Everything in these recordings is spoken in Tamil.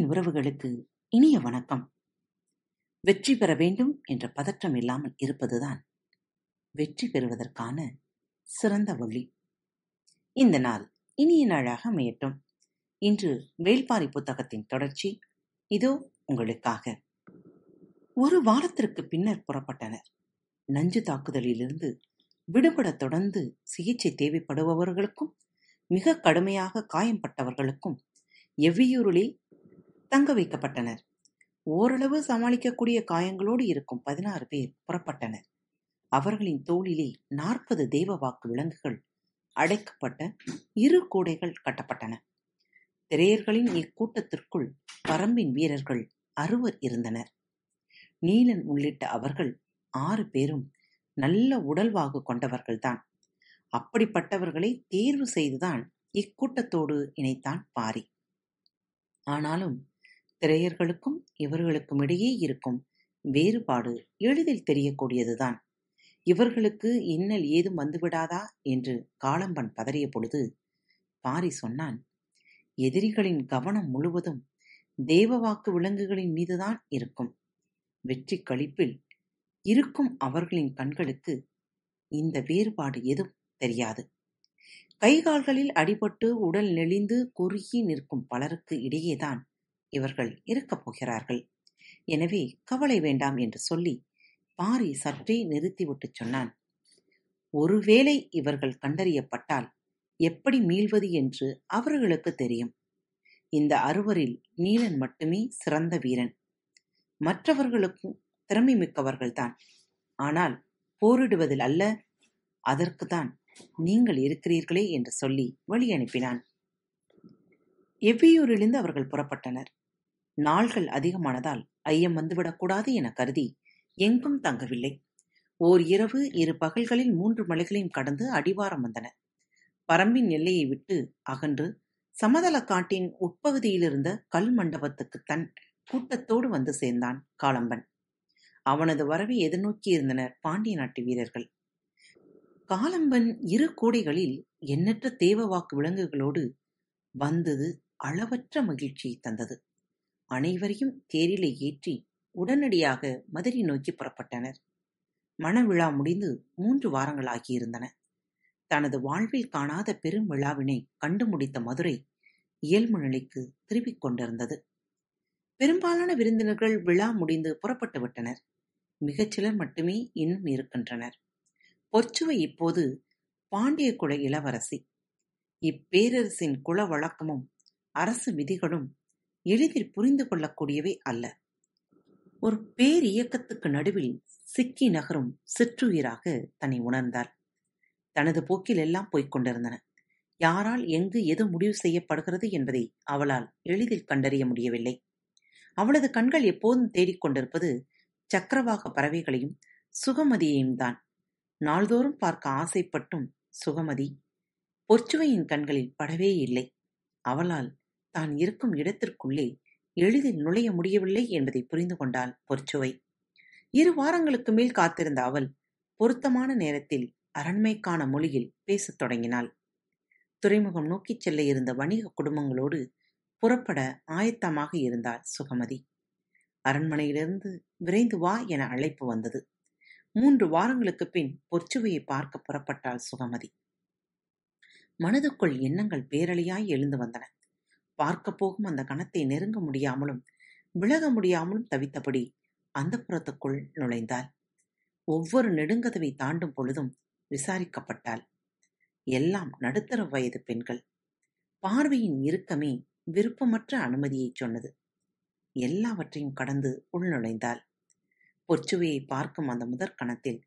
அன்பின் உறவுகளுக்கு இனிய வணக்கம். வெற்றி பெற வேண்டும் என்ற பதற்றம் இல்லாமல் இருப்பதுதான் வெற்றி பெறுவதற்கான சிறந்த வழி. இந்த நாள் இனிய நாளாக அமையட்டும். இன்று வேள்பாரி புத்தகத்தின் தொடர்ச்சி இதோ உங்களுக்காக. ஒரு வாரத்திற்கு பின்னர் புறப்பட்டனர். நஞ்சு தாக்குதலிலிருந்து விடுபட தொடர்ந்து சிகிச்சை தேவைப்படுபவர்களுக்கும் மிக கடுமையாக காயம்பட்டவர்களுக்கும் எவ்வியூரில் தங்க வைக்கப்பட்டனர். ஓரளவு சமாளிக்கக்கூடிய காயங்களோடு இருக்கும் 16 பேர் புறப்பட்டனர். அவர்களின் தோளிலே 40 தேவவாக்கு விலங்குகள் அடைக்கப்பட்ட இரு கூடைகள் கட்டப்பட்டன. திரையர்களின் இக்கூட்டத்திற்குள் பரம்பின் வீரர்கள் 60 இருந்தனர். நீலன் உள்ளிட்ட அவர்கள் 6 பேரும் நல்ல உடல்வாகு கொண்டவர்கள்தான். அப்படிப்பட்டவர்களை தேர்வு செய்துதான் இக்கூட்டத்தோடு இணைத்தான் பாரி. ஆனாலும் திரையர்களுக்கும் இவர்களுக்கும் இடையே இருக்கும் வேறுபாடு எளிதில் தெரியக்கூடியதுதான். இவர்களுக்கு இன்னல் ஏதும் வந்துவிடாதா என்று காளம்பன் பதறிய பொழுது பாரி சொன்னான், எதிரிகளின் கவனம் முழுவதும் தேவவாக்கு விலங்குகளின் மீதுதான் இருக்கும். வெற்றி களிப்பில் இருக்கும் அவர்களின் கண்களுக்கு இந்த வேறுபாடு எதுவும் தெரியாது. கைகால்களில் அடிபட்டு உடல் நெளிந்து குறுகி நிற்கும் பலருக்கு இடையேதான் இவர்கள் இருக்கப் போகிறார்கள். எனவே கவலை வேண்டாம் என்று சொல்லி பாரி சற்றே நிறுத்திவிட்டு சொன்னான், ஒருவேளை இவர்கள் கண்டறியப்பட்டால் எப்படி மீள்வது என்று அவர்களுக்கு தெரியும். இந்த 60-ல் நீலன் மட்டுமே சிறந்த வீரன். மற்றவர்களுக்கும் திறமை மிக்கவர்கள்தான். ஆனால் போரிடுவதில் அல்ல, அதற்குத்தான் நீங்கள் இருக்கிறீர்களே என்று சொல்லி வழி அனுப்பினான். எவ்வியூரிலிருந்து அவர்கள் புறப்பட்டனர். நாள்கள் அதிகமானதால் ஐயம் வந்துவிடக்கூடாது என கருதி எங்கும் தங்கவில்லை. ஓர் இரவு 2 பகல்களில் 3 மலைகளையும் கடந்து அடிவாரம் வந்தனர். பரம்பின் எல்லையை விட்டு அகன்று சமதள காட்டின் உட்பகுதியிலிருந்த கல் மண்டபத்துக்கு தன் கூட்டத்தோடு வந்து சேர்ந்தான் காளம்பன். அவனது வரவை எதிர்நோக்கி இருந்தனர் பாண்டிய நாட்டு வீரர்கள். காளம்பன் இரு கூடைகளில் எண்ணற்ற தேவவாக்கு விலங்குகளோடு வந்தது அளவற்ற மகிழ்ச்சியை தந்தது. அனைவரையும் தேரிலே ஏற்றி உடனடியாக மதுரை நோக்கி புறப்பட்டனர். மணவிழா முடிந்து 3 வாரங்களாகியிருந்தன. தனது வாழ்வில் காணாத பெரும் விழாவினை கண்டு முடித்த மதுரை இயல்பு நிலைக்கு திரும்பிக் கொண்டிருந்தது. பெரும்பாலான விருந்தினர்கள் விழா முடிந்து புறப்பட்டு விட்டனர். மிகச்சிலர் மட்டுமே இன்னும் இருக்கின்றனர். பொச்சுவை இப்போது பாண்டிய குல இளவரசி. இப்பேரரசின் குல வழக்கமும் அரசு விதிகளும் எளிதில் புரிந்து கொள்ளக்கூடியவை அல்ல. ஒரு பேரியக்கத்துக்கு நடுவில் சிக்கி நகரும் சிற்றுயிராக தன்னை உணர்ந்தாள். தனது போக்கில் எல்லாம் போய்கொண்டிருந்தன. யாரால் எங்கு எது முடிவு செய்யப்படுகிறது என்பதை அவளால் எளிதில் கண்டறிய முடியவில்லை. அவளது கண்கள் எப்போதும் தேடிக்கொண்டிருப்பது சக்கரவாக பறவைகளையும் சுகமதியையும் தான். நாள்தோறும் பார்க்க ஆசைப்பட்டும் சுகமதி பொச்சுவையின் கண்களில் படவே இல்லை. அவளால் தான் இருக்கும் இடத்திற்குள்ளே எளிதில் நுழைய முடியவில்லை என்பதை புரிந்து கொண்டாள் பொச்சுவை. 2 வாரங்களுக்கு மேல் காத்திருந்த அவள் பொருத்தமான நேரத்தில் அரண்மைக்கான மொழியில் பேசத் தொடங்கினாள். துறைமுகம் நோக்கிச் செல்ல இருந்த வணிக குடும்பங்களோடு புறப்பட ஆயத்தமாக இருந்தாள் சுகமதி. அரண்மனையிலிருந்து விரைந்து வா என அழைப்பு வந்தது. 3 வாரங்களுக்கு பின் பொற்சுவையை பார்க்க புறப்பட்டாள் சுகமதி. மனதுக்குள் எண்ணங்கள் பேரலையாய் எழுந்து வந்தன. பார்க்க போகும் அந்த கணத்தை நெருங்க முடியாமலும் விலக முடியாமலும் தவித்தபடி அந்த புறத்துக்குள் நுழைந்தாள். ஒவ்வொரு நெடுங்கதவை தாண்டும் பொழுதும் விசாரிக்கப்பட்டாள். எல்லாம் நடுத்தர வயது பெண்கள். பார்வையின் இறுக்கமே விருப்பமற்ற அனுமதியை சொன்னது. எல்லாவற்றையும் கடந்து உள்நுழைந்தாள். பொச்சுவையை பார்க்கும் அந்த முதற் கணத்தில்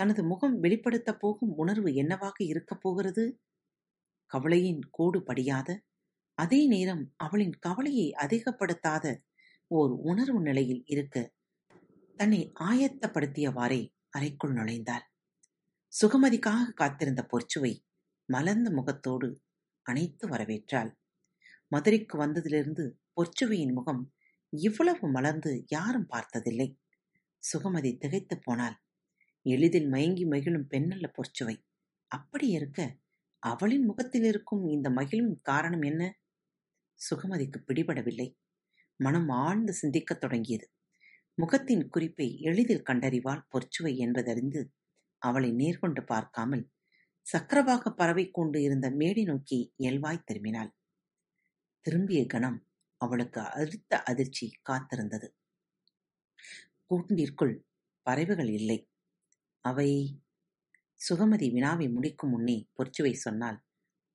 தனது முகம் வெளிப்படுத்த போகும் உணர்வு என்னவாக இருக்கப் போகிறது? கவலையின் கோடு படியாத, அதே நேரம் அவளின் கவலையை அதிகப்படுத்தாத ஓர் உணர்வு நிலையில் இருக்க தன்னை ஆயத்தப்படுத்தியவாறே அறைக்குள் நுழைந்தாள். சுகமதிக்காக காத்திருந்த பொச்சுவை மலர்ந்த முகத்தோடு அனைத்து வரவேற்றாள். மதுரைக்கு வந்ததிலிருந்து பொச்சுவையின் முகம் இவ்வளவு மலர்ந்து யாரும் பார்த்ததில்லை. சுகமதி திகைத்து போனாள். எளிதில் மயங்கி மகிழும் பெண்ணல்ல பொச்சுவை. அப்படி இருக்க அவளின் முகத்தில் இருக்கும் இந்த மகிழும் காரணம் என்ன? சுகமதிக்கு பிடிபடவில்லை. மனம் ஆழ்ந்து சிந்திக்கத் தொடங்கியது. முகத்தின் குறிப்பை எளிதில் கண்டறிவாள் பொற்சுவை என்பதறிந்து அவளை நேர்கொண்டு பார்க்காமல் சக்கரவாக பறவை கொண்டு இருந்த மேடை நோக்கி இயல்வாய் திரும்பினாள். திரும்பிய கணம் அவளுக்கு அடுத்த அதிர்ச்சி காத்திருந்தது. கூண்டிற்குள் பறவைகள் இல்லை. அவை சுகமதி வினாவை முடிக்கும் முன்னே பொற்சுவை சொன்னால்,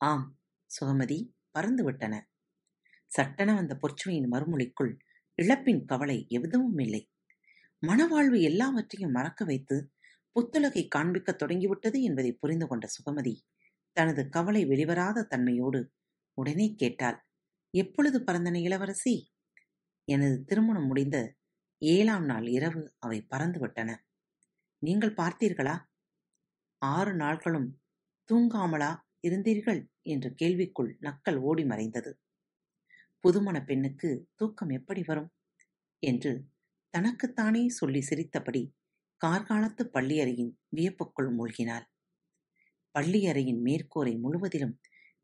ஆம் சுகமதி, பறந்துவிட்டன. சட்டென வந்த பொற்சுவையின் மறுமொழிக்குள் இழப்பின் கவலை எதுவும் இல்லை. மனவாழ்வு எல்லாவற்றையும் மறக்க வைத்து புத்துலகை காண்பிக்க தொடங்கிவிட்டது என்பதை புரிந்து கொண்ட சுகமதி தனது கவலை வெளிவராத தன்மையோடு உடனே கேட்டாள், எப்பொழுது பறந்தன இளவரசி? எனது திருமணம் முடிந்த 7ஆம் நாள் இரவு அவை பறந்துவிட்டன. நீங்கள் பார்த்தீர்களா? 6 நாட்களும் தூங்காமலா இருந்தீர்கள் என்ற கேள்விக்குள் நக்கல் ஓடி மறைந்தது. புதுமண பெண்ணுக்கு தூக்கம் எப்படி வரும் என்று தனக்குத்தானே சொல்லி சிரித்தபடி கார்காலத்து பள்ளியறையின் வியப்புக்குள் மூழ்கினாள். பள்ளியறையின் மேற்கூரை முழுவதிலும்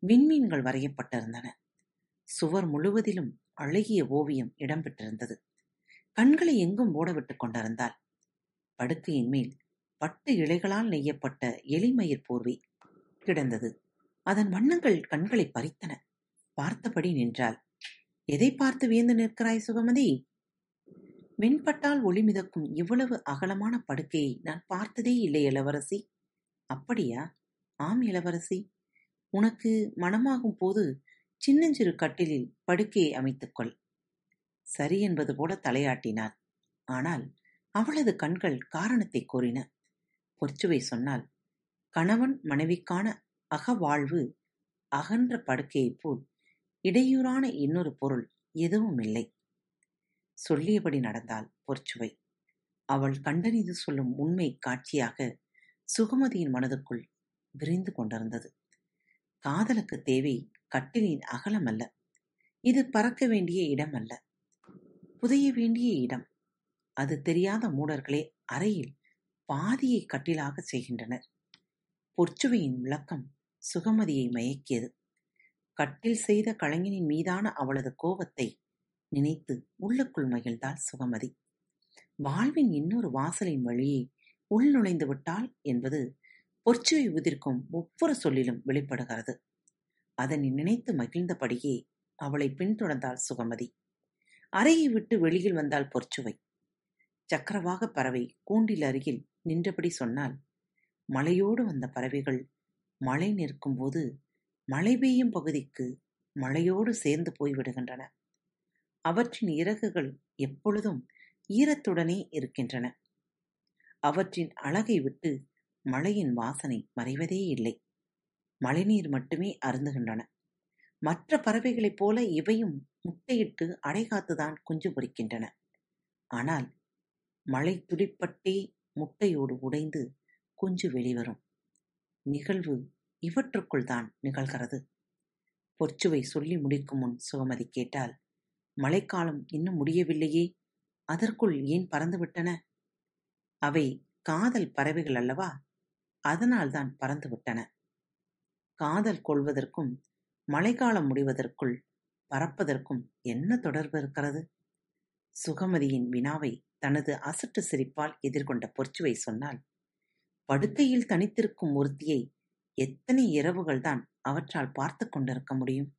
விண்மீன்கள் வரையப்பட்டிருந்தன. சுவர் முழுவதிலும் அழகிய ஓவியம் இடம்பெற்றிருந்தது. கண்களை எங்கும் ஓடவிட்டுக் கொண்டிருந்தாள். படுக்கையின் மேல் பட்டு இலைகளால் நெய்யப்பட்ட எலிமயிர் போர்வை கிடந்தது. அதன் வண்ணங்கள் கண்களை பறித்தன. பார்த்தபடி நின்றாள். எதை பார்த்து வியந்து நிற்கிறாய் சுகமதி? வெண்பட்டால் ஒளி மிதக்கும் இவ்வளவு அகலமான படுக்கையை நான் பார்த்ததே இல்லை இளவரசி. அப்படியா? ஆம் இளவரசி, உனக்கு மனமாகும் போது சின்னஞ்சிறு கட்டிலில் படுக்கையை அமைத்துக்கொள். சரி என்பது போல தலையாட்டினாள். ஆனால் அவளது கண்கள் காரணத்தை கூறின. பொற்சுவை சொன்னால், கணவன் மனைவிக்கான அகவாழ்வு அகன்ற படுக்கையைப் போல் இடையூறான இன்னொரு பொருள் எதுவும் இல்லை. சொல்லியபடி நடந்தாள் பொற்சுவை. அவள் கண்டறிந்து சொல்லும் உண்மை காட்சியாக சுகமதியின் மனதுக்குள் விரிந்து கொண்டிருந்தது. காதலுக்கு தேவை கட்டிலின் அகலம் அல்ல. இது பறக்க வேண்டிய இடம் அல்ல, புதைய வேண்டிய இடம். அது தெரியாத மூடர்களே அறையில் பாதியை கட்டிலாக செய்கின்றனர். பொற்சுவையின் விளக்கம் சுகமதியை மயக்கியது. கட்டில் செய்த கலைஞனின் மீதான அவளது கோபத்தை நினைத்து உள்ளுக்குள் மகிழ்ந்தாள் சுகமதி. வாழ்வின் இன்னொரு வாசலின் வழியே உள் நுழைந்து விட்டாள் என்பது பொற்சுவை உதிர்க்கும் ஒவ்வொரு சொல்லிலும் வெளிப்படுகிறது. அதனை நினைத்து மகிழ்ந்தபடியே அவளை பின்தொடர்ந்தாள் சுகமதி. அறையை விட்டு வெளியில் வந்தாள் பொற்சுவை. சக்கரவாக பறவை கூண்டில் அருகில் நின்றபடி சொன்னால், மழையோடு வந்த பறவைகள் மழை நிற்கும் போது மழை பெய்யும் பகுதிக்கு மழையோடு சேர்ந்து போய்விடுகின்றன. அவற்றின் இறகுகள் எப்பொழுதும் ஈரத்துடனே இருக்கின்றன. அவற்றின் அழகை விட்டு மழையின் வாசனை மறைவதே இல்லை. மழைநீர் மட்டுமே அருந்துகின்றன. மற்ற பறவைகளைப் போல இவையும் முட்டையிட்டு அடைகாத்துதான் குஞ்சு பொரிக்கின்றன. ஆனால் மழை துளிப்பட்டே முட்டையோடு உடைந்து குஞ்சு வெளிவரும் நிகழ்வு இவற்றுக்குள் தான் நிகழ்கிறது. பொற்சுவை சொல்லி முடிக்கும் முன் சுகமதி கேட்டால், மழைக்காலம் இன்னும் முடியவில்லையே, அதற்குள் ஏன் பறந்துவிட்டன? அவை காதல் பறவைகள் அல்லவா, அதனால்தான் பறந்துவிட்டன. காதல் கொள்வதற்கும் மழைக்காலம் முடிவதற்குள் பறப்பதற்கும் என்ன தொடர்பு இருக்கிறது? சுகமதியின் வினாவை தனது அசட்டு சிரிப்பால் எதிர்கொண்ட பொற்சுவை சொன்னால், படுக்கையில் தனித்திருக்கும் ஒருத்தியை எத்தனை இரவுகள்தான் அவற்றால் பார்த்து கொண்டிருக்க முடியும்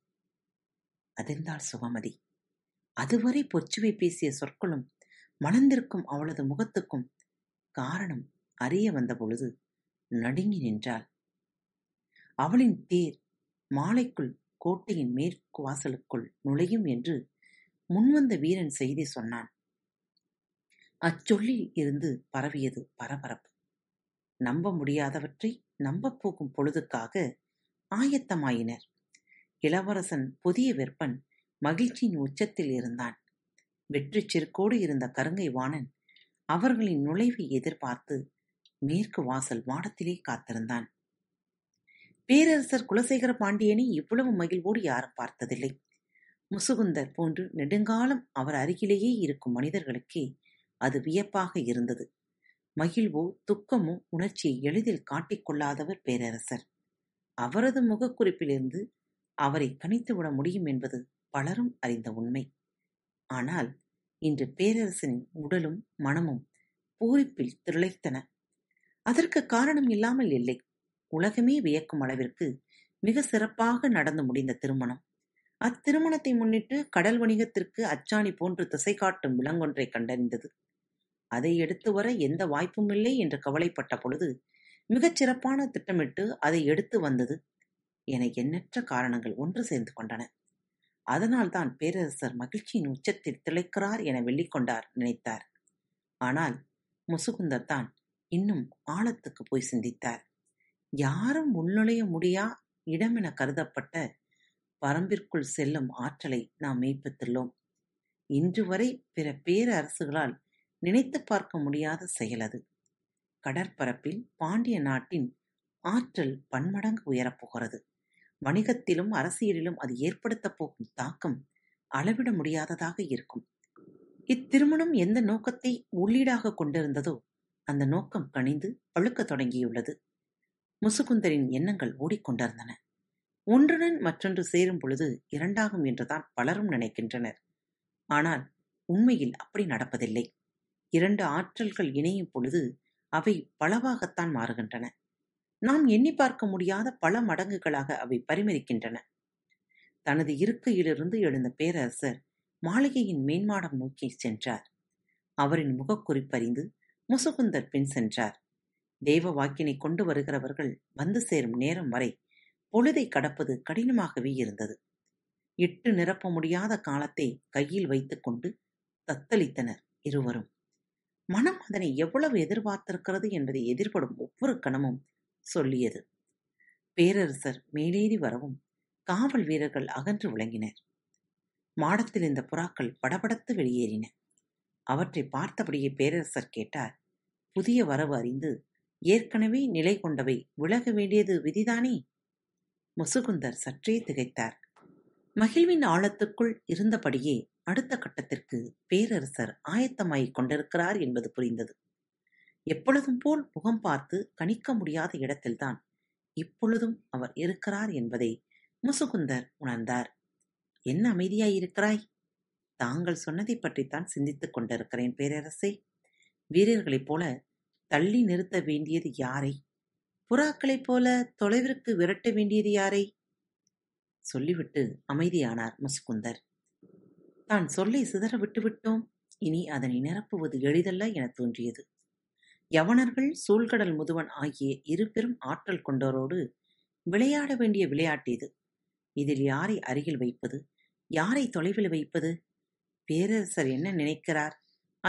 அதிர்ந்தாள் சுகமதி. அதுவரை பொற்சுவை பேசிய சொற்களும் மணந்திருக்கும் அவளது முகத்துக்கும் காரணம் அறிய வந்த பொழுது நடுங்கி நின்றாள். அவளின் தேர் மாலைக்குள் கோட்டையின் மேற்கு வாசலுக்குள் நுழையும் என்று முன்வந்த வீரன் செய்தி சொன்னான். அச்சொல்லில் இருந்து பரவியது பரபரப்பு. நம்ப முடியாதவற்றை நம்பப் போகும் பொழுதுக்காக ஆயத்தமாயினர். இளவரசன் புதிய வெப்பன் மகிழ்ச்சியின் உச்சத்தில் இருந்தான். வெற்றி சிறுக்கோடு இருந்த கருங்கை வாணன் அவர்களின் நுழைவை எதிர்பார்த்து மேற்கு வாசல் மாடத்திலே காத்திருந்தான். பேரரசர் குலசேகர பாண்டியனை இவ்வளவு மகிழ்வோடு யாரும் பார்த்ததில்லை. முசுகுந்தர் போன்று நெடுங்காலம் அவர் அருகிலேயே இருக்கும் மனிதர்களுக்கே அது வியப்பாக இருந்தது. மகிழ்வோ துக்கமோ உணர்ச்சியை எளிதில் காட்டிக்கொள்ளாதவர் பேரரசர். அவரது முகக்குறிப்பிலிருந்து அவரை கணித்துவிட முடியும் என்பது பலரும் அறிந்த உண்மை. ஆனால் இன்று பேரரசனின் உடலும் மனமும் பூரிப்பில் திளைத்தன. அதற்கு காரணம் இல்லாமல் இல்லை. உலகமே வியக்கும் அளவிற்கு மிக சிறப்பாக நடந்து முடிந்த திருமணம். அத்திருமணத்தை முன்னிட்டு கடல் வணிகத்திற்கு அச்சாணி போன்று திசை காட்டும் விலங்கொன்றை கண்டறிந்தது. அதை எடுத்து வர எந்த வாய்ப்பும் இல்லை என்று கவலைப்பட்ட பொழுது மிகச் சிறப்பான திட்டமிட்டு அதை எடுத்து வந்தது என எண்ணற்ற காரணங்கள் ஒன்று சேர்ந்து கொண்டன. அதனால்தான் பேரரசர் மகிழ்ச்சியின் உச்சத்தில் திளைக்கிறார் என வெள்ளிக்கொண்டார் நினைத்தார். ஆனால் முசுகுந்தர் தான் இன்னும் ஆழத்துக்கு போய் சிந்தித்தார். யாரும் உள்நுழைய முடியா இடமென கருதப்பட்ட பரம்பிற்குள் செல்லும் ஆற்றலை நாம் மெய்ப்பித்துள்ளோம். இன்று வரை பிற பேரரசுகளால் நினைத்து பார்க்க முடியாத செயல் அது. கடற்பரப்பில் பாண்டிய நாட்டின் ஆற்றல் பன்மடங்கு உயரப்போகிறது. வணிகத்திலும் அரசியலிலும் அது ஏற்படுத்தப் போகும் தாக்கம் அளவிட முடியாததாக இருக்கும். இத்திருமணம் எந்த நோக்கத்தை உள்ளீடாக கொண்டிருந்ததோ அந்த நோக்கம் கனிந்து பழுக்க தொடங்கியுள்ளது. முசுகுந்தரின் எண்ணங்கள் ஓடிக்கொண்டிருந்தன. ஒன்றுடன் மற்றொன்று சேரும் பொழுது இரண்டாகும் என்றுதான் பலரும் நினைக்கின்றனர். ஆனால் உண்மையில் அப்படி நடப்பதில்லை. இரண்டு ஆற்றல்கள் இணையும் பொழுது அவை பலவாகத்தான் மாறுகின்றன. நாம் எண்ணி பார்க்க முடியாத பல மடங்குகளாக அவை பரிமரிக்கின்றன. தனது இருக்கையிலிருந்து எழுந்த பேரரசர் மாளிகையின் மேன்மாடம் நோக்கி சென்றார். அவரின் முகக்குறிப்பறிந்து முசுகுந்தர் பின் சென்றார். தெய்வ வாக்கினை கொண்டு வருகிறவர்கள் வந்து சேரும் நேரம் வரை பொழுதை கடப்பது கடினமாகவே இருந்தது. இட்டு நிரப்ப முடியாத காலத்தை கையில் வைத்துக்கொண்டு தத்தளித்தனர் இருவரும். மனம் அதனை எவ்வளவு எதிர்பார்த்திருக்கிறது என்பதை எதிர்படும் ஒவ்வொரு கணமும் சொல்லியது. பேரரசர் மேலேறி வரவும் காவல் வீரர்கள் அகன்று விளங்கினர். மாடத்தில் இந்த புறாக்கள் படபடத்து வெளியேறின. அவற்றை பார்த்தபடியே பேரரசர் கேட்டார், புதிய வரவு அறிந்து ஏற்கனவே நிலை கொண்டவை விலக வேண்டியது விதிதானே? முசுகுந்தர் சற்றே திகைத்தார். மகிழ்வின் ஆழத்துக்குள் இருந்தபடியே அடுத்த கட்டத்திற்கு பேரரசர் ஆயத்தமாகிக் கொண்டிருக்கிறார் என்பது புரிந்தது. எப்பொழுதும் போல் முகம் பார்த்து கணிக்க முடியாத இடத்தில்தான் இப்பொழுதும் அவர் இருக்கிறார் என்பதை முசுகுந்தர் உணர்ந்தார். என்ன அமைதியாயிருக்கிறாய்? தாங்கள் சொன்னதை பற்றித்தான் சிந்தித்துக் கொண்டிருக்கிறேன் பேரரசே. வீரர்களைப் போல தள்ளி நிறுத்த வேண்டியது யாரை? புறாக்களைப் போல தொலைவிற்கு விரட்ட வேண்டியது யாரை? சொல்லிவிட்டு அமைதியானார் முசுகுந்தர். தான் சொல்லை சிதற விட்டுவிட்டோம், இனி அதனை நிரப்புவது எளிதல்ல என தோன்றியது. யவனர்கள் சூழ்கடல் முதுவன் ஆகிய இரு பெரும் ஆற்றல் கொண்டோரோடு விளையாட வேண்டிய விளையாட்டு இது. இதில் யாரை அருகில் வைப்பது, யாரை தொலைவில் வைப்பது? பேரரசர் என்ன நினைக்கிறார்,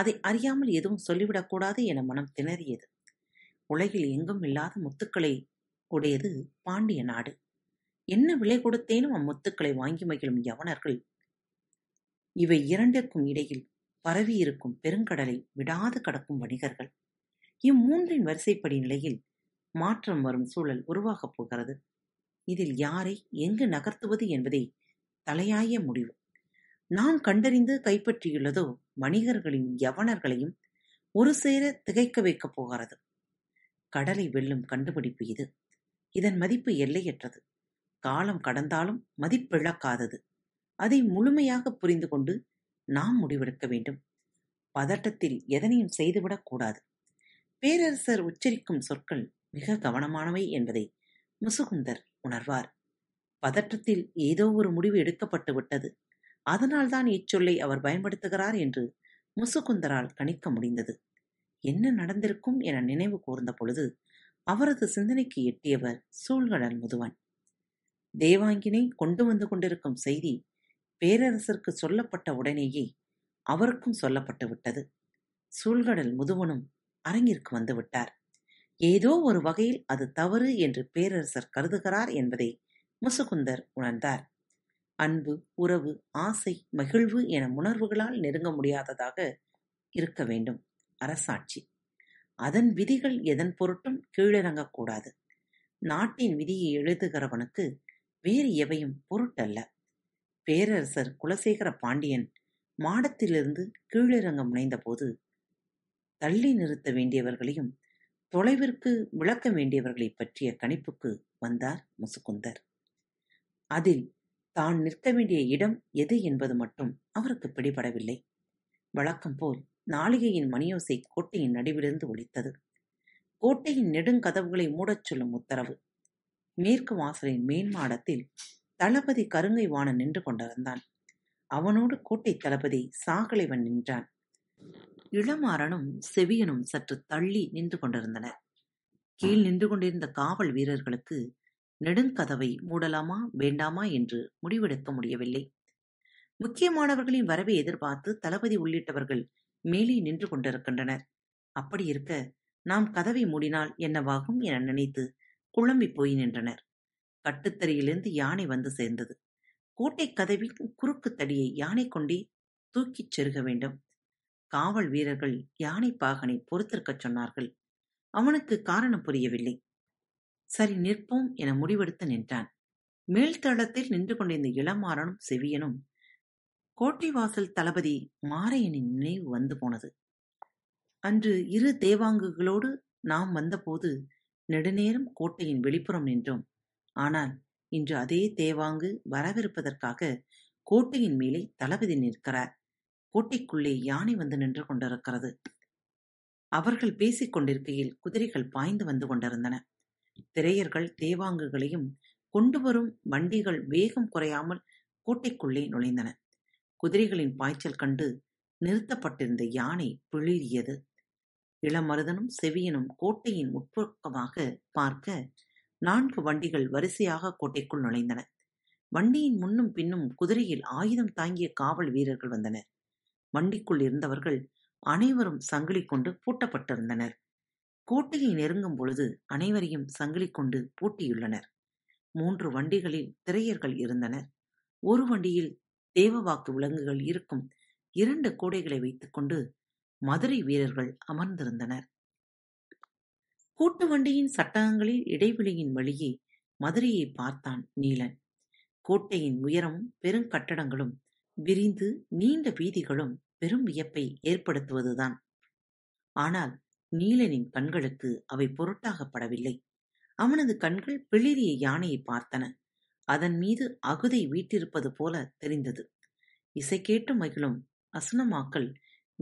அதை அறியாமல் எதுவும் சொல்லிவிடக்கூடாது என மனம் திணறியது. உலகில் எங்கும் இல்லாத முத்துக்களை உடையது பாண்டிய நாடு. என்ன விலை கொடுத்தேனும் அம்முத்துக்களை வாங்கி மகிழும் யவனர்கள் இவை இரண்டிற்கும் இடையில் பரவியிருக்கும் பெருங்கடலை விடாது கடக்கும் வணிகர்கள். இம்மூன்றின் வரிசைப்படி நிலையில் மாற்றம் வரும் சூழல் உருவாகப் போகிறது. இதில் யாரை எங்கு நகர்த்துவது என்பதை தலையாய முடிவு. நாம் கண்டறிந்து கைப்பற்றியுள்ளதோ வணிகர்களின் யவனர்களையும் ஒரு சேர திகைக்க வைக்கப் போகிறது. கடலை வெல்லும் கண்டுபிடிப்பு இது. இதன் மதிப்பு எல்லையற்றது. காலம் கடந்தாலும் மதிப்பிழக்காதது. அதை முழுமையாக புரிந்து கொண்டு நாம் முடிவெடுக்க வேண்டும். பதட்டத்தில் எதனையும் செய்துவிடக் கூடாது. பேரரசர் உச்சரிக்கும் சொற்கள் மிக கவனமானவை என்பதை முசுகுந்தர் உணர்வார். பதற்றத்தில் ஏதோ ஒரு முடிவு எடுக்கப்பட்டு விட்டது, அதனால்தான் இச்சொல்லை அவர் பயன்படுத்துகிறார் என்று முசுகுந்தரால் கணிக்க முடிந்தது. என்ன நடந்திருக்கும் என நினைவு கூர்ந்த பொழுது அவரது சிந்தனைக்கு எட்டியவர் சூழ்கடல் முதுவன். தேவாங்கினை கொண்டு வந்து கொண்டிருக்கும் செய்தி பேரரசருக்கு சொல்லப்பட்ட உடனேயே அவருக்கும் சொல்லப்பட்டு விட்டது. சூழ்கடல் முதுவனும் அரங்கிற்கு வந்துவிட்டார். ஏதோ ஒரு வகையில் அது தவறு என்று பேரரசர் கருதுகிறார் என்பதை முசுகுந்தர் உணர்ந்தார். அன்பு, உறவு, ஆசை, மகிழ்வு என உணர்வுகளால் நெருங்க முடியாததாக இருக்க வேண்டும் அரசாட்சி. அதன் விதிகள் எதன் பொருட்டும் கீழிறங்கக்கூடாது. நாட்டின் விதியை எழுதுகிறவனுக்கு வேறு எவையும் பொருட்டல்ல. பேரரசர் குலசேகர பாண்டியன் மாடத்திலிருந்து கீழிறங்க முனைந்தபோது தள்ளி நிறுத்த வேண்டியவர்களையும் தொலைவிற்கு விளக்க வேண்டியவர்களை பற்றிய கணிப்புக்கு வந்தார் முசுகுந்தர். அதில் தான் நிற்க வேண்டிய இடம் எது என்பது மட்டும் அவருக்கு பிடிபடவில்லை. வழக்கம் போல் நாளிகையின் மணியோசை கோட்டையின் நடுவிலிருந்து ஒலித்தது. கோட்டையின் நெடுங்கதவுகளை மூடச் சொல்லும் உத்தரவு. மேற்கு வாசலின் மேன்மாடத்தில் தளபதி கருங்கைவாணன் நின்று கொண்டிருந்தான். அவனோடு கோட்டை தளபதி சாகலைவன் நின்றான். இளமாறனும் செவியனும் சற்று தள்ளி நின்று கொண்டிருந்தனர். கீழ் நின்று கொண்டிருந்த காவல் வீரர்களுக்கு நெடுங்கதவை மூடலாமா வேண்டாமா என்று முடிவெடுக்க முடியவில்லை. முக்கியமானவர்களின் வரவை எதிர்பார்த்து தளபதி உள்ளிட்டவர்கள் மேலே நின்று கொண்டிருக்கின்றனர். அப்படி இருக்க நாம் கதவை மூடினால் என்னவாகும் என நினைத்து குழம்பி போய் நின்றனர். கட்டுத்தறியிலிருந்து யானை வந்து சேர்ந்தது. கோட்டை கதவின் குறுக்கு தடியை யானை கொண்டே தூக்கிச் செருக வேண்டும். காவல் வீரர்கள் யானை பாகனை பொறுத்திருக்க சொன்னார்கள். அவனுக்கு காரணம் புரியவில்லை. சரி, நிற்போம் என முடிவெடுத்து நின்றான். மேல்தளத்தில் நின்று கொண்டிருந்த இளமாறனும் செவியனும் கோட்டை வாசல் தளபதி மாரையனின் நினைவு வந்து போனது. அன்று இரு தேவாங்குகளோடு நாம் வந்தபோது நெடுநேரம் கோட்டையின் வெளிப்புறம் நின்றோம். ஆனால் இன்று அதே தேவாங்கு வரவிருப்பதற்காக கோட்டையின் மேலே தளபதி நிற்கிறார். கோட்டைக்குள்ளே யானை வந்து நின்று கொண்டிருக்கிறது. அவர்கள் பேசிக் கொண்டிருக்கையில் குதிரைகள் பாய்ந்து வந்து கொண்டிருந்தன. திரையர்கள் தேவாங்குகளையும் கொண்டு வரும் வண்டிகள் வேகம் குறையாமல் கோட்டைக்குள்ளே நுழைந்தன. குதிரைகளின் பாய்ச்சல் கண்டு நிறுத்தப்பட்டிருந்த யானை பிளிரியது. இளமருதனும் செவியனும் கோட்டையின் உட்புறமாக பார்க்க 4 வண்டிகள் வரிசையாக கோட்டைக்குள் நுழைந்தன. வண்டியின் முன்னும் பின்னும் குதிரையில் ஆயுதம் தாங்கிய காவல் வீரர்கள் வந்தனர். வண்டிக்குள் இருந்தவர்கள் அனைவரும் சங்கிலி கொண்டு பூட்டப்பட்டிருந்தனர். கோட்டையை நெருங்கும் பொழுது அனைவரையும் சங்கிலி கொண்டு பூட்டியுள்ளனர். 3 வண்டிகளில் திரையர்கள் இருந்தனர். ஒரு வண்டியில் தேவவாக்கு விலங்குகள் இருக்கும் 2 கோடைகளை வைத்துக்கொண்டு மதுரை வீரர்கள் அமர்ந்திருந்தனர். கூட்டு வண்டியின் சட்டகங்களில் இடைவெளியின் வழியே மதுரையை பார்த்தான் நீலன். கோட்டையின் உயரமும் பெருங்கட்டடங்களும் விரிந்து நீண்ட வீதிகளும் பெரும் வியப்பை ஏற்படுத்துவதுதான். ஆனால் நீலனின் கண்களுக்கு அவை பொருட்டாகப்படவில்லை. அவனது கண்கள் பிளிரிய யானையை பார்த்தன. அதன் மீது அகுதை வீட்டிருப்பது போல தெரிந்தது. இசை கேட்டு மகிழும் அசனமாக்கள்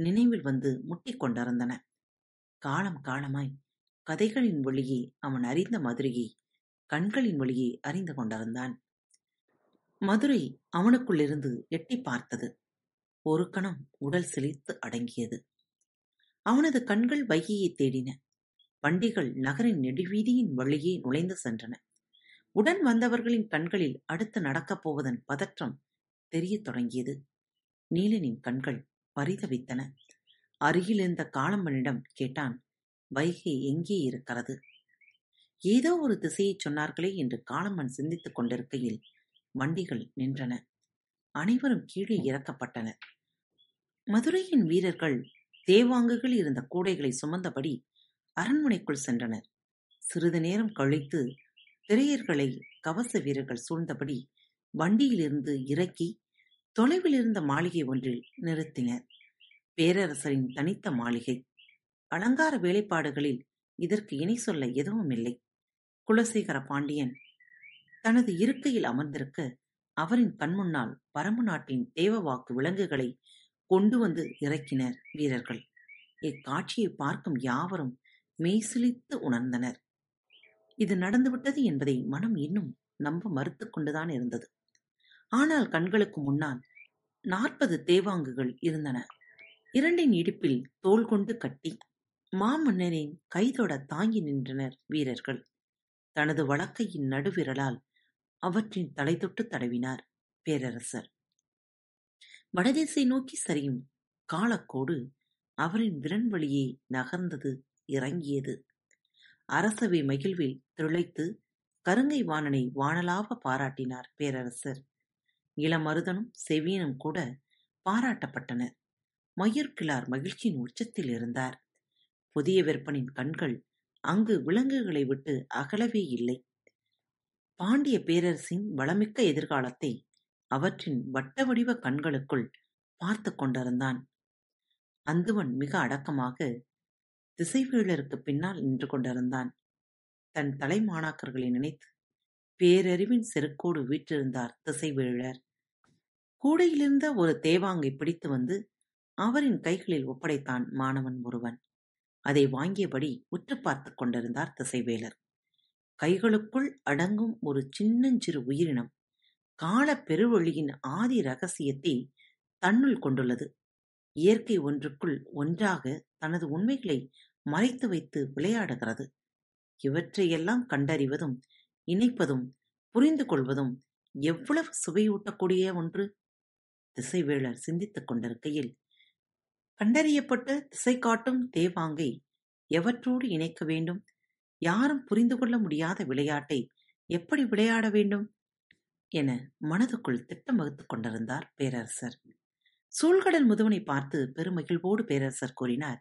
நினைவில் வந்து முட்டிக்கொண்டிருந்தன. காலம் காலமாய் கதைகளின் வழியே அவன் அறிந்த மதுரையை கண்களின் வழியே அறிந்து கொண்டிருந்தான். மதுரை அவனுக்குள்ளிருந்து எட்டி பார்த்தது. ஒரு கணம் உடல் சிலித்து அடங்கியது. அவனது கண்கள் வைகையை தேடின. வண்டிகள் நகரின் நெடுவீதியின் வழியே நுழைந்து சென்றன. உடன் வந்தவர்களின் கண்களில் அடுத்து நடக்கப் போவதன் பதற்றம் தெரியத் தொடங்கியது. நீலனின் கண்கள் பரிதவித்தன. அருகிலிருந்த காளம்பனிடம் கேட்டான், வைகை எங்கே இருக்கிறது? ஏதோ ஒரு திசையை சொன்னார்களே என்று காளம்பன் சிந்தித்துக் கொண்டிருக்கையில் வண்டிகள் நின்றன. அனைவரும் கீழே இறக்கப்பட்டனர். மதுரையின் வீரர்கள் தேவாங்குகள் இருந்த கூடைகளை சுமந்தபடி அரண்மனைக்குள் சென்றனர். சிறிது நேரம் கழித்து திரையர்களை கவச வீரர்கள் சூழ்ந்தபடி வண்டியிலிருந்து இறக்கி தொலைவில் இருந்த மாளிகை ஒன்றில் நிறுத்தினர். பேரரசரின் தனித்த மாளிகை. அலங்கார வேலைப்பாடுகளில் இதற்கு இணை சொல்ல எதுவும் இல்லை. குலசேகர பாண்டியன் தனது இருக்கையில் அமர்ந்திருக்க அவரின் கண்முன்னால் பரம்பு நாட்டின் தேவவாக்கு விலங்குகளை கொண்டு வந்து இறக்கினர் வீரர்கள். இக்காட்சியை பார்க்கும் யாவரும் மெய்சிலித்து உணர்ந்தனர். இது நடந்துவிட்டது என்பதை மனம் இன்னும் நம்ப மறுத்து கொண்டுதான் இருந்தது. ஆனால் கண்களுக்கு முன்னால் 40 தேவாங்குகள் இருந்தன. இரண்டின் இடுப்பில் தோள் கொண்டு கட்டி மாமன்னனின் கைதொட தாங்கி நின்றனர் வீரர்கள். தனது வலக்கையின் நடுவிரலால் அவற்றின் தலை தொட்டு தடவினார் பேரரசர். வடதிசை நோக்கி சரியும் காலக்கோடு அவரின் விரன் வழியே நகர்ந்தது, இறங்கியது. அரசவை மகிழ்வில் திளைத்து கருங்கை வாணனை வானலாவ பாராட்டினார் பேரரசர். இளமருதனும் செவியனும் கூட பாராட்டப்பட்டனர். மயிர்கிழார் மகிழ்ச்சியின் உச்சத்தில் இருந்தார். புதிய விற்பனின் கண்கள் அங்கு விலங்குகளை விட்டு அகலவே இல்லை. பாண்டிய பேரரசின் வளமிக்க எதிர்காலத்தை அவற்றின் வட்ட வடிவ கண்களுக்குள் பார்த்து கொண்டிருந்தான். அந்துவன் மிக அடக்கமாக திசைவேளருக்கு பின்னால் நின்று கொண்டிருந்தான். தன் தலைமாணாக்கர்களை நினைத்து பேரறிவின் செருக்கோடு வீற்றிருந்தார் திசைவேழர். கூடையிலிருந்த ஒரு தேவாங்கை பிடித்து வந்து அவரின் கைகளில் ஒப்படைத்தான் மாணவன் ஒருவன். அதை வாங்கியபடி உற்று பார்த்து கொண்டிருந்தார் திசைவேலர். கைகளுக்குள் அடங்கும் ஒரு சின்னஞ்சிறு உயிரினம் கால பெருவொழியின் ஆதி ரகசியத்தை தன்னுள் கொண்டுள்ளது. இயற்கை ஒன்றுக்குள் ஒன்றாக தனது உண்மைகளை மறைத்து வைத்து விளையாடுகிறது. இவற்றையெல்லாம் கண்டறிவதும் இணைப்பதும் புரிந்து கொள்வதும் எவ்வளவு சுவையூட்டக்கூடிய ஒன்று! திசைவேலர் சிந்தித்துக் கொண்டிருக்கையில் கண்டறியப்பட்ட திசை காட்டும் தேவாங்கை எவற்றோடு இணைக்க வேண்டும்? யாரும் புரிந்து கொள்ள முடியாத விளையாட்டை எப்படி விளையாட வேண்டும் என மனதுக்குள் திட்டம் வகுத்துக் கொண்டிருந்தார் பேரரசர். சூழ்கடல் முதுவனை பார்த்து பெருமகிழ்வோடு பேரரசர் கூறினார்,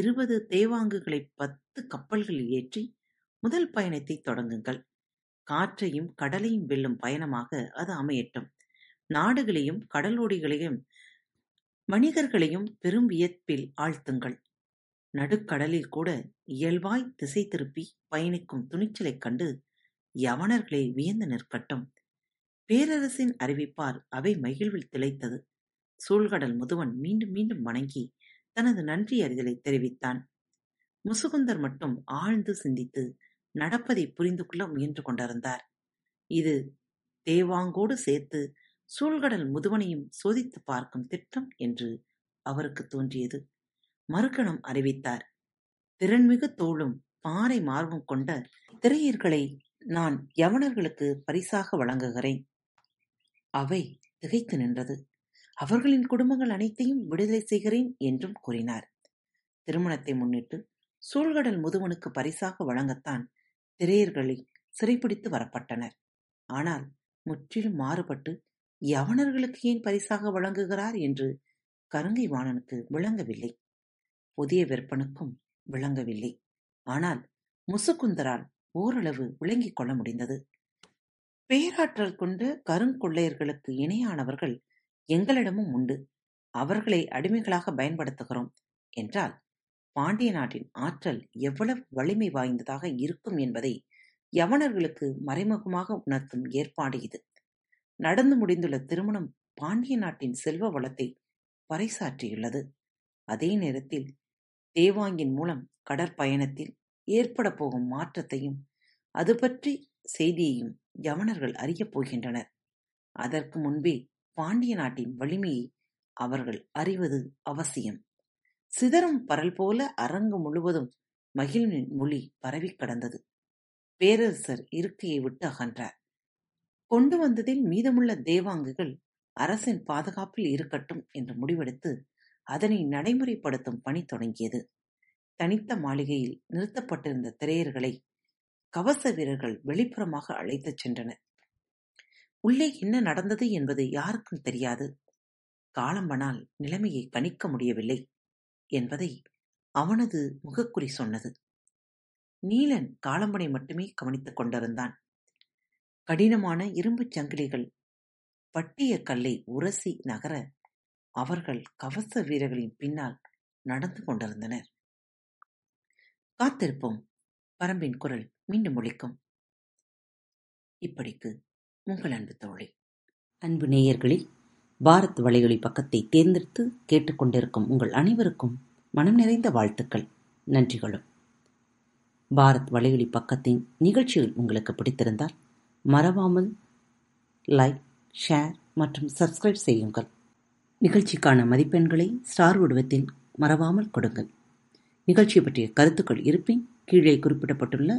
20 தேவாங்குகளை 10 கப்பல்களில் ஏற்றி முதல் பயணத்தை தொடங்குங்கள். காற்றையும் கடலையும் வெல்லும் பயணமாக அது அமையட்டும். நாடுகளையும் கடலோடிகளையும் வணிகர்களையும் பெரும் வியப்பில் ஆழ்த்துங்கள். நடுக்கடலில் கூட இயல்பாய் திசை திருப்பி பயணிக்கும் துணிச்சலைக் கண்டு யவனர்களை வியந்து நிற்கட்டும். பேரரசின் அறிவிப்பார் அவை மகிழ்வில் திளைத்தது. சூழ்கடல் முதுவன் மீண்டும் மீண்டும் வணங்கி தனது நன்றி அறிதலை தெரிவித்தான். முசுகுந்தர் மட்டும் ஆழ்ந்து சிந்தித்து நடப்பதை புரிந்து கொள்ள முயன்று கொண்டிருந்தார். இது தேவாங்கோடு சேர்த்து சூழ்கடல் முதுவனையும் சோதித்து பார்க்கும் திட்டம் என்று அவருக்கு தோன்றியது. மறுகணம் அறிவித்தார், திறன்மிகு தோளும் பாறை மார்பும் கொண்ட திரையீர்களை நான் யவனர்களுக்கு பரிசாக வழங்குகிறேன். அவை திகைத்து நின்றது. அவர்களின் குடும்பங்கள் அனைத்தையும் விடுதலை செய்கிறேன் என்றும் கூறினார். திருமணத்தை முன்னிட்டு சூழ்கடல் முதுவனுக்கு பரிசாக வழங்கத்தான் திரையர்களில் சிறைப்பிடித்து வரப்பட்டனர். ஆனால் முற்றிலும் மாறுபட்டு யவனர்களுக்கு ஏன் பரிசாக வழங்குகிறார் என்று கருங்கை வாணனுக்கு விளங்கவில்லை. புதிய விற்பனுக்கும் விளங்கவில்லை. ஆனால் முசுகுந்தரால் ஓரளவு விளங்கிக் கொள்ள முடிந்தது. பேராற்றல் கொண்ட கருங்கொள்ளையர்களுக்கு இணையானவர்கள் எங்களிடமும் உண்டு. அவர்களை அடிமைகளாக பயன்படுத்துகிறோம் என்றால் பாண்டிய நாட்டின் ஆற்றல் எவ்வளவு வலிமை வாய்ந்ததாக இருக்கும் என்பதை யவனர்களுக்கு மறைமுகமாக உணர்த்தும் ஏற்பாடு இது. நடந்து முடிந்துள்ள திருமணம் பாண்டிய நாட்டின் செல்வ வளத்தை பறைசாற்றியுள்ளது. அதே நேரத்தில் தேவாங்கின் மூலம் கடற்பயணத்தில் ஏற்பட போகும் மாற்றத்தையும் அது பற்றி செய்தியையும் யவனர்கள் அறியப் போகின்றனர். அதற்கு முன்பே பாண்டிய நாட்டின் வலிமையை அவர்கள் அறிவது அவசியம். சிதறும் பரல் போல அரங்கு முழுவதும் மகிழ்வின் மொழி பரவி கடந்தது. பேரரசர் இருக்கையை விட்டு அகன்றார். கொண்டு வந்ததில் மீதமுள்ள தேவாங்குகள் அரசின் பாதுகாப்பில் இருக்கட்டும் என்று முடிவெடுத்து அதனை நடைமுறைப்படுத்தும் பணி தொடங்கியது. தனித்த மாளிகையில் நிறுத்தப்பட்டிருந்த திரையர்களை கவச வீரர்கள் வெளிப்புறமாக அழைத்துச் சென்றனர். உள்ளே என்ன நடந்தது என்பது யாருக்கும் தெரியாது. காலம்பனால் நிலைமையை கணிக்க முடியவில்லை என்பதை அவனது முகக்குறி சொன்னது. நீலன் காலம்பனை மட்டுமே கவனித்துக் கொண்டிருந்தான். கடினமான இரும்புச் சங்கிலிகள் பட்டிய கல்லை உரசி நகர அவர்கள் கவச வீரர்களின் பின்னால் நடந்து கொண்டிருந்தனர். காத்திருப்போம். பரம்பின் குரல் மீண்டும் ஒலிக்கும். இப்படிக்கு உங்கள் அன்பு தோழி. அன்பு நேயர்களில் பாரத் வலையொலி பக்கத்தை தேர்ந்தெடுத்து கேட்டுக்கொண்டிருக்கும் உங்கள் அனைவருக்கும் மனம் நிறைந்த வாழ்த்துக்கள், நன்றிகளும். பாரத் வலையொலி பக்கத்தின் நிகழ்ச்சிகள் உங்களுக்கு பிடித்திருந்தால் மறவாமல் லைக், ஷேர் மற்றும் சப்ஸ்கிரைப் செய்யுங்கள். நிகழ்ச்சிக்கான மதிப்பெண்களை ஸ்டார் உருவத்தில் மறவாமல் கொடுங்கள். நிகழ்ச்சி பற்றிய கருத்துக்கள் இருப்பின் கீழே குறிப்பிடப்பட்டுள்ள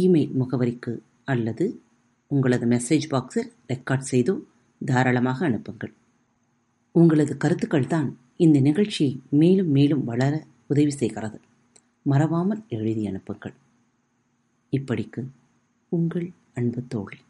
இமெயில் முகவரிக்கு அல்லது உங்களது மெசேஜ் பாக்ஸில் ரெக்கார்ட் செய்து தாராளமாக அனுப்புங்கள். உங்களது கருத்துக்கள் தான் இந்த நிகழ்ச்சி மேலும் மேலும் வளர உதவி செய்கிறது. மறவாமல் எழுதி அனுப்புங்கள். இப்படிக்கு உங்கள் அன்பு தோழி.